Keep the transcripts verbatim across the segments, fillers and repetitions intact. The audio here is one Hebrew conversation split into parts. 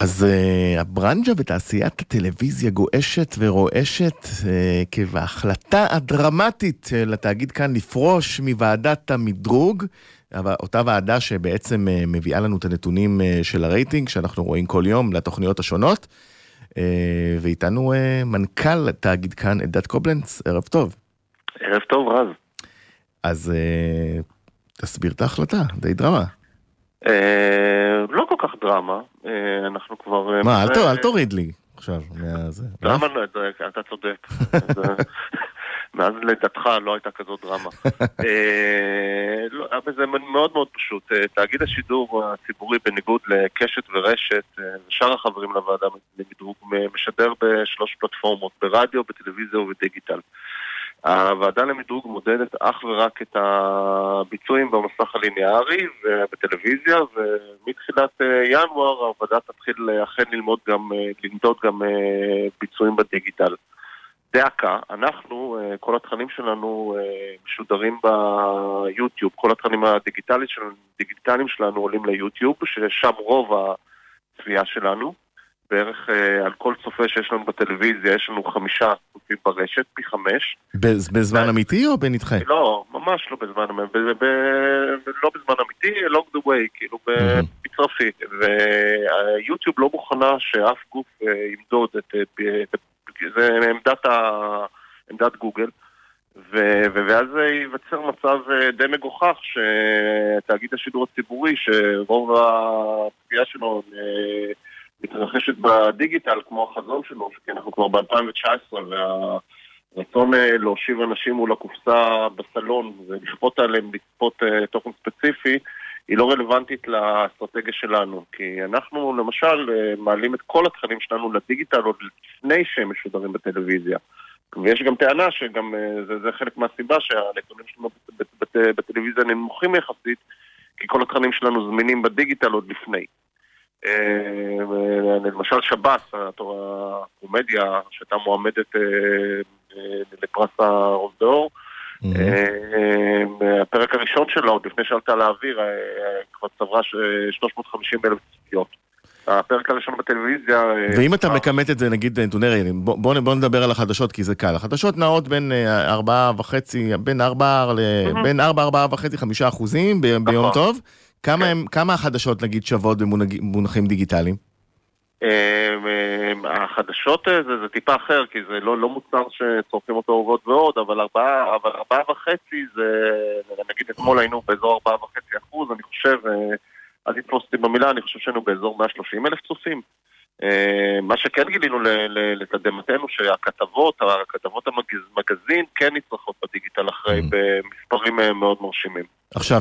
אז הברנג'ה ותעשיית הטלוויזיה גועשת ורועשת עקב ההחלטה הדרמטית לתאגיד כאן לפרוש מוועדת המדרוג, אותה ועדה שבעצם מביאה לנו את הנתונים של הרייטינג שאנחנו רואים כל יום לתוכניות השונות, ואיתנו מנכ"ל תאגיד כאן אלדד קובלנץ, ערב טוב. ערב טוב רז. אז תסביר את ההחלטה, די דרמה. לא כל כך דרמה, אנחנו כבר... מה, אל תוריד לי עכשיו מהזה. דרמה לא, אתה צודק. מאז לדעתך לא הייתה כזאת דרמה. אבל זה מאוד מאוד פשוט. תאגיד השידור הציבורי בניגוד לקשת ורשת, ושאר החברים לוועדה למדרוג, משדר בשלוש פלטפורמות, ברדיו, בטלוויזיה ובדיגיטל. הוועדה למדרוג מודדת אך ורק את הביצועים במסך הליניארי ובטלוויזיה, ומתחילת ינואר הוועדה תתחיל אכן ללמוד גם, ללמדוד גם ביצועים בדיגיטל. דאקה, אנחנו, כל התכנים שלנו משודרים ביוטיוב, כל התכנים הדיגיטליים שלנו, דיגיטליים שלנו עולים ליוטיוב, ששם רוב הצפייה שלנו. בערך על כל צופה שיש לנו בטלוויזיה, יש לנו חמישה צופים ברשת, פי חמש. בזמן אמיתי או בנדחה? לא, ממש לא בזמן אמיתי, לא בזמן אמיתי, along the way, כאילו בצרפי. ויוטיוב לא מוכנה שאף גוף ימדוד את... זה עמדת גוגל. ואז זה ייווצר מצב די מגוחך שתאגיד השידור הציבורי, שרוב הצפייה שלו... מתרחשת בדיגיטל, כמו החזון שלו, כי אנחנו כבר ב-אלפיים תשע עשרה, והרצון להושיב אנשים מול הקופסה בסלון, ולשפוט עליהם לצפות תוכן ספציפי, היא לא רלוונטית לאסטרטגיה שלנו, כי אנחנו למשל מעלים את כל התכנים שלנו לדיגיטל עוד לפני שהם משודרים בטלוויזיה. ויש גם טענה שגם זה חלק מהסיבה שהנתונים שלנו בטלוויזיה נמוכים יחסית, כי כל התכנים שלנו זמינים בדיגיטל עוד לפני. למשל שבס, הקומדיה שהייתה מועמדת לפרס הרוב דאור, הפרק הראשון שלה, עוד לפני שעלתה לאוויר, כבר צברה שלוש מאות וחמישים אלף צפיות. הפרק הראשון בטלוויזיה... ואם אתה מקמת את זה, נגיד, בואו נדבר על החדשות, כי זה קל. החדשות נעות בין ארבע וחצי, בין ארבע, ארבע וחצי, חמישה אחוזים ביום טוב. כמה, הם, כמה החדשות, נגיד, שוות במונחים דיגיטליים? החדשות זה, זה טיפה אחר, כי זה לא, לא מוצר שצורכים אותו עוד ועוד, אבל ארבעה, אבל ארבעה וחצי זה, נגיד, אתמול היינו באזור ארבעה וחצי אחוז, אני חושב, אז התפוסתי במילה, אני חושב שהיינו באזור מאה ושלושים אלף צופים. מה שכן גילינו לתדמתנו, שהכתבות, הכתבות המגזין כן נצרכות בדיגיטל אחרי במספרים מאוד מרשימים. עכשיו,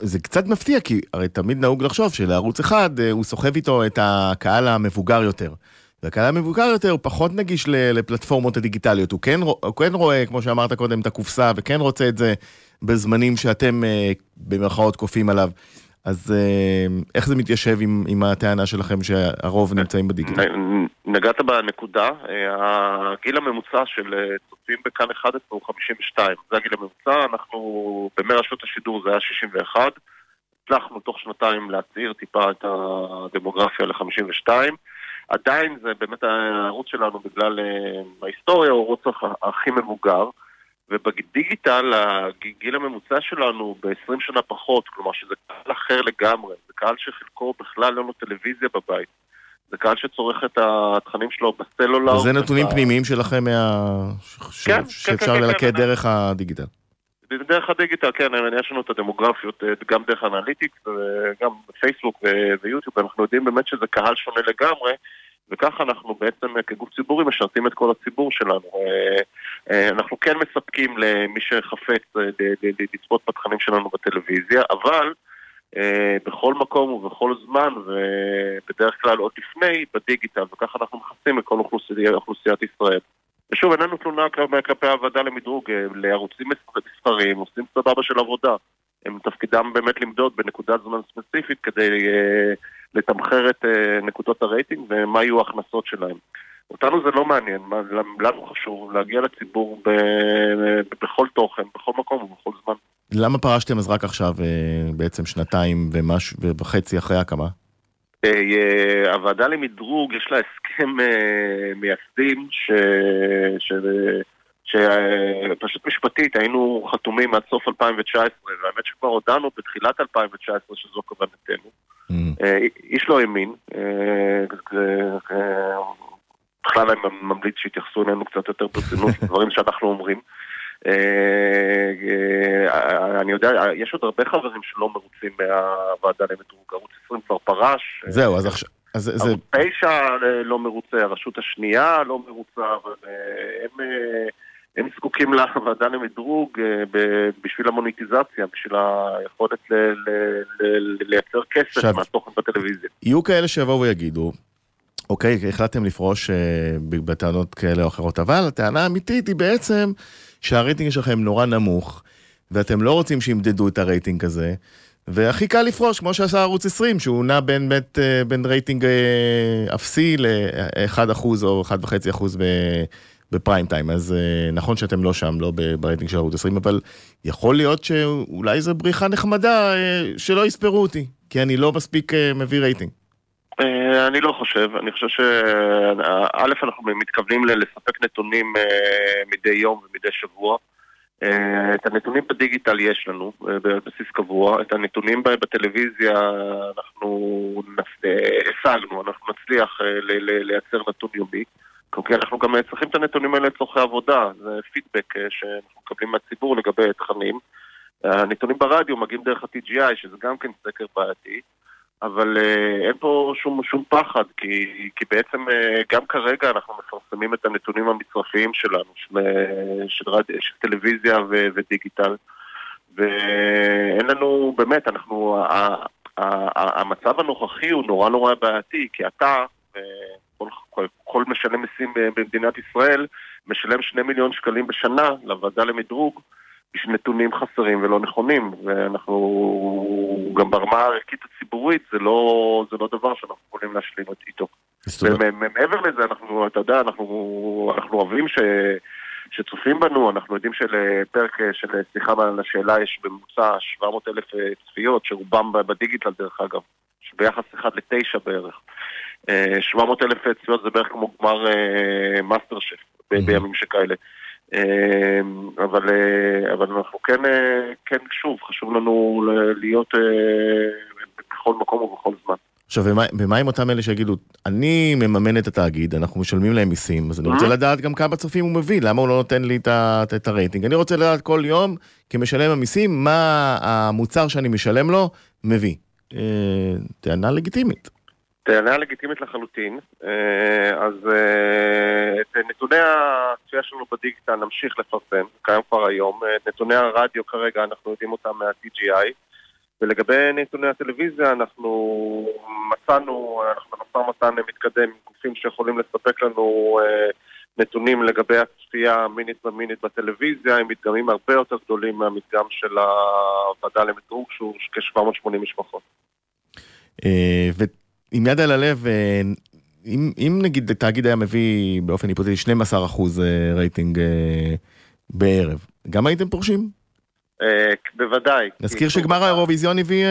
זה קצת מפתיע, כי הרי תמיד נהוג לחשוב שלערוץ אחד הוא סוחב איתו את הקהל המבוגר יותר. והקהל המבוגר יותר הוא פחות נגיש לפלטפורמות הדיגיטליות. הוא כן רואה, כמו שאמרת קודם, את הקופסה, וכן רוצה את זה בזמנים שאתם במרכאות קופים עליו. אז איך זה מתיישב עם, עם הטענה שלכם שהרוב נמצאים בדיגיטל? נגעת בנקודה, הגיל הממוצע של צופים בכאן אחת עשרה הוא חמישים ושתיים, זה הגיל הממוצע, אנחנו במרשות השידור זה היה שישים ואחת, הצלחנו תוך שנתיים להצעיר טיפה את הדמוגרפיה ל-חמישים ושתיים, עדיין זה באמת הערוץ שלנו בגלל ההיסטוריה, הוא ערוץ הכי מבוגר, ובדיגיטל הגיל הממוצע שלנו ב-עשרים שנה פחות, כלומר שזה קהל אחר לגמרי, זה קהל שחלקו בכלל לא טלוויזיה בבית, זה קהל שצורך את התכנים שלו בסלולר. וזה נתונים פנימיים שלכם שאפשר ללקט דרך הדיגיטל? דרך הדיגיטל, כן, יש לנו את הדמוגרפיות גם דרך אנליטיקס, גם בפייסבוק ויוטיוב, אנחנו יודעים באמת שזה קהל שונה לגמרי, וככה אנחנו בעצם כגוף ציבורי משרתים את כל הציבור שלנו. אנחנו כן מספקים למי שחפץ לצפות בתכנים שלנו בטלוויזיה, אבל בכל מקום ובכל זמן, ובדרך כלל עוד לפני, בדיגיטל, וככה אנחנו מחפשים את כל אוכלוסיית ישראל. ושוב, איננו תלונה כלפי הוועדה למדרוג, לערוצים מסחריים, עושים סבבה של עבודה. הם תפקידם באמת למדוד בנקודת זמן ספציפית כדי... לתמחר את נקודות הרייטינג ומה יהיו ההכנסות שלהם. אותנו זה לא מעניין, לנו חשוב להגיע לציבור בכל תוכן, בכל מקום ובכל זמן. למה פרשתם אז רק עכשיו בעצם שנתיים וחצי אחרי הקמה? הוועדה למדרוג יש לה הסכם מייסדים שפשוט משפטית היינו חתומים עד סוף אלפיים תשע עשרה, והאמת שכבר הודענו בתחילת אלפיים תשע עשרה שזו כוונתנו. איש לא האמין, בכלל אני ממליץ שיתייחסו אלינו קצת יותר ברצינות דברים שאנחנו אומרים. אני יודע, יש עוד הרבה חברים שלא מרוצים מהוועדה למדרוג, ערוץ עשרים כבר פרש, זהו, אז עכשיו ערוץ תשע לא מרוצה, הרשות השנייה לא מרוצה, הם זקוקים לוועדה למדרוג בשביל המוניטיזציה, בשביל היכולת לייצר כסף מהתוכן בטלוויזיה. יהיו כאלה שיבואו ויגידו אוקיי, החלטתם לפרוש בטענות כאלה או אחרות, אבל הטענה האמיתית היא בעצם שהרייטינג שלכם נורא נמוך, ואתם לא רוצים שימדדו את הרייטינג הזה, והכי קל לפרוש, כמו שעשה ערוץ עשרים, שהוא נע בין, בין, בין רייטינג אפסי ל-אחד אחוז או אחד וחצי אחוז בפריים טיים, אז נכון שאתם לא שם, לא ברייטינג של ערוץ עשרים, אבל יכול להיות שאולי זו בריחה נחמדה, שלא יספרו אותי, כי אני לא מספיק מביא רייטינג. אני לא חושב, אני חושב שא' אנחנו מתכוונים לספק נתונים מדי יום ומדי שבוע. את הנתונים בדיגיטל יש לנו בבסיס קבוע, את הנתונים בטלוויזיה אנחנו השגנו, אנחנו נצליח לייצר נתון יומי, כי אנחנו גם צריכים את הנתונים האלה לצורכי עבודה, זה פידבק שאנחנו מקבלים מהציבור לגבי התכנים. הנתונים ברדיו מגיעים דרך ה-טי ג'י איי, שזה גם כן סקר בעייתי, אבל אין פה שום, שום פחד, כי, כי בעצם גם כרגע אנחנו מפרסמים את הנתונים המצרפיים שלנו, של, של, של טלוויזיה ו, ודיגיטל, ואין לנו, באמת, אנחנו, ה, ה, ה, המצב הנוכחי הוא נורא נורא בעייתי, כי אתה, כל, כל, כל משלם מסים במדינת ישראל, משלם שני מיליון שקלים בשנה לוועדה למדרוג, יש נתונים חסרים ולא נכונים, ואנחנו גם ברמה הערכית הציבורית, זה לא, זה לא דבר שאנחנו יכולים להשלים איתו. ומעבר לזה, אנחנו, אתה יודע, אנחנו, אנחנו אוהבים ש, שצופים בנו, אנחנו יודעים שלפרק של סליחה לשאלה יש בממוצע שבע מאות אלף צפיות, שרובם בדיגיטל דרך אגב, שביחס אחד לתשע בערך. שבע מאות אלף צפיות זה בערך כמו גמר מאסטר שף, בימים שכאלה. אבל, אבל אנחנו כן, כן, שוב, חשוב לנו להיות בכל מקום ובכל זמן. עכשיו, ומה עם אותם אלה שיגידו, אני מממן את התאגיד, אנחנו משלמים להם מיסים, אז אני רוצה לדעת גם כמה צופים הוא מביא, למה הוא לא נותן לי את הרייטינג. אני רוצה לדעת כל יום, כמשלם המיסים, מה המוצר שאני משלם לו מביא. טענה לגיטימית. טענה לגיטימית לחלוטין, אז את נתוני הצפייה שלנו בדיגיטל נמשיך לפרסם, קיים כבר היום, נתוני הרדיו כרגע אנחנו יודעים אותם מה-טי ג'י איי, ולגבי נתוני הטלוויזיה אנחנו מצאנו, אנחנו במשא ומתן מתקדם עם גופים שיכולים לספק לנו נתונים לגבי הצפייה מינית ומינית בטלוויזיה, עם מדגמים הרבה יותר גדולים מהמדגם של הוועדה למדרוג, שהוא כ-שבע מאות ושמונים משפחות. ו... עם יד על הלב, אם, אם נגיד תאגיד היה מביא באופן היפוטטי שנים עשר אחוז רייטינג בערב, גם הייתם פורשים? בוודאי. נזכיר שגמר האירוויזיון הביא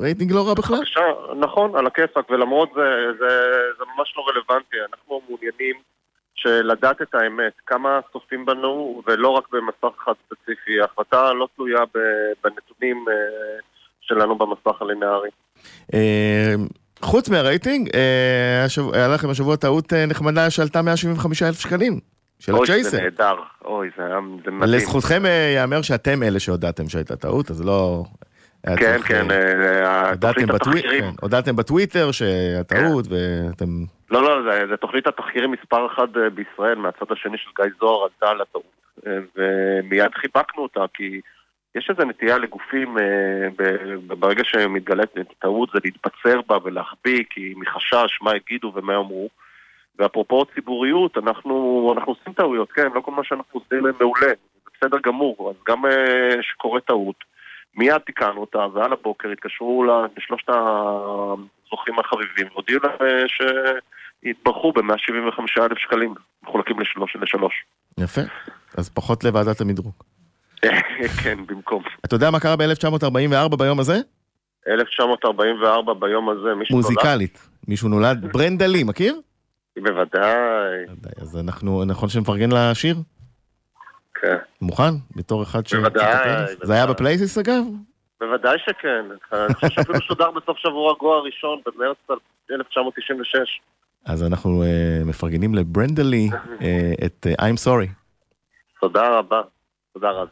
רייטינג לא רע בכלל? נכון, על הכסף, ולמרות זה, זה, זה ממש לא רלוונטי. אנחנו מעוניינים שלדעת את האמת, כמה צופים בנו, ולא רק במסך חד ספציפי. ההחלטה לא תלויה בנתונים שלנו במסך הלינארי. חוץ מהרייטינג, היה לכם השבוע טעות נחמדה שעלתה מאה שבעים וחמישה אלף שקלים, של הצ'ייסר. אוי, זה נהדר, אוי, זה מדהים. לזכותכם יאמר שאתם אלה שהודעתם שהייתה טעות, אז לא... כן, כן, הודעתם בטוויטר שהטעות, ואתם... לא, לא, זה תוכנית התחקירים מספר אחד בישראל, מהצד השני של גיא זוהר, עלתה על הטעות, ומיד חיבקנו אותה, כי... יש איזו נטייה לגופים, ברגע שמתגלית טעות, זה להתבצר בה ולהחביא, כי מחשש מה יגידו ומה אמרו. ואפרופו ציבוריות, אנחנו, אנחנו עושים טעויות, כן? לא כל מה שאנחנו עושים מעולה, זה בסדר גמור. אז גם שקורה טעות, מיד תיקנו אותה, ועל הבוקר התקשרו לשלושת הזוכים החביבים, הודיעו להם שהתברכו ב-מאה שבעים וחמישה אלף שקלים, מחולקים לשלוש, לשלוש. יפה, אז פחות לוועדת המדרוג. כן, במקום. אתה יודע מה קרה ב-אלף תשע מאות ארבעים וארבע ביום הזה? אלף תשע מאות ארבעים וארבע ביום הזה מישהו מוזיקלית. נולד. מישהו נולד, ברנדלי, מכיר? בוודאי. אז אנחנו, נכון שמפרגן לשיר? כן. מוכן? בתור אחד ש... בוודאי. זה היה בפלייסיס אגב? בוודאי שכן. אני חושב שאפילו שודר בסוף שבוע הגוע הראשון, במרץ אלף תשע מאות תשעים ושש. אז אנחנו מפרגנים לברנדלי את I'm Sorry. תודה רבה. תודה רבה.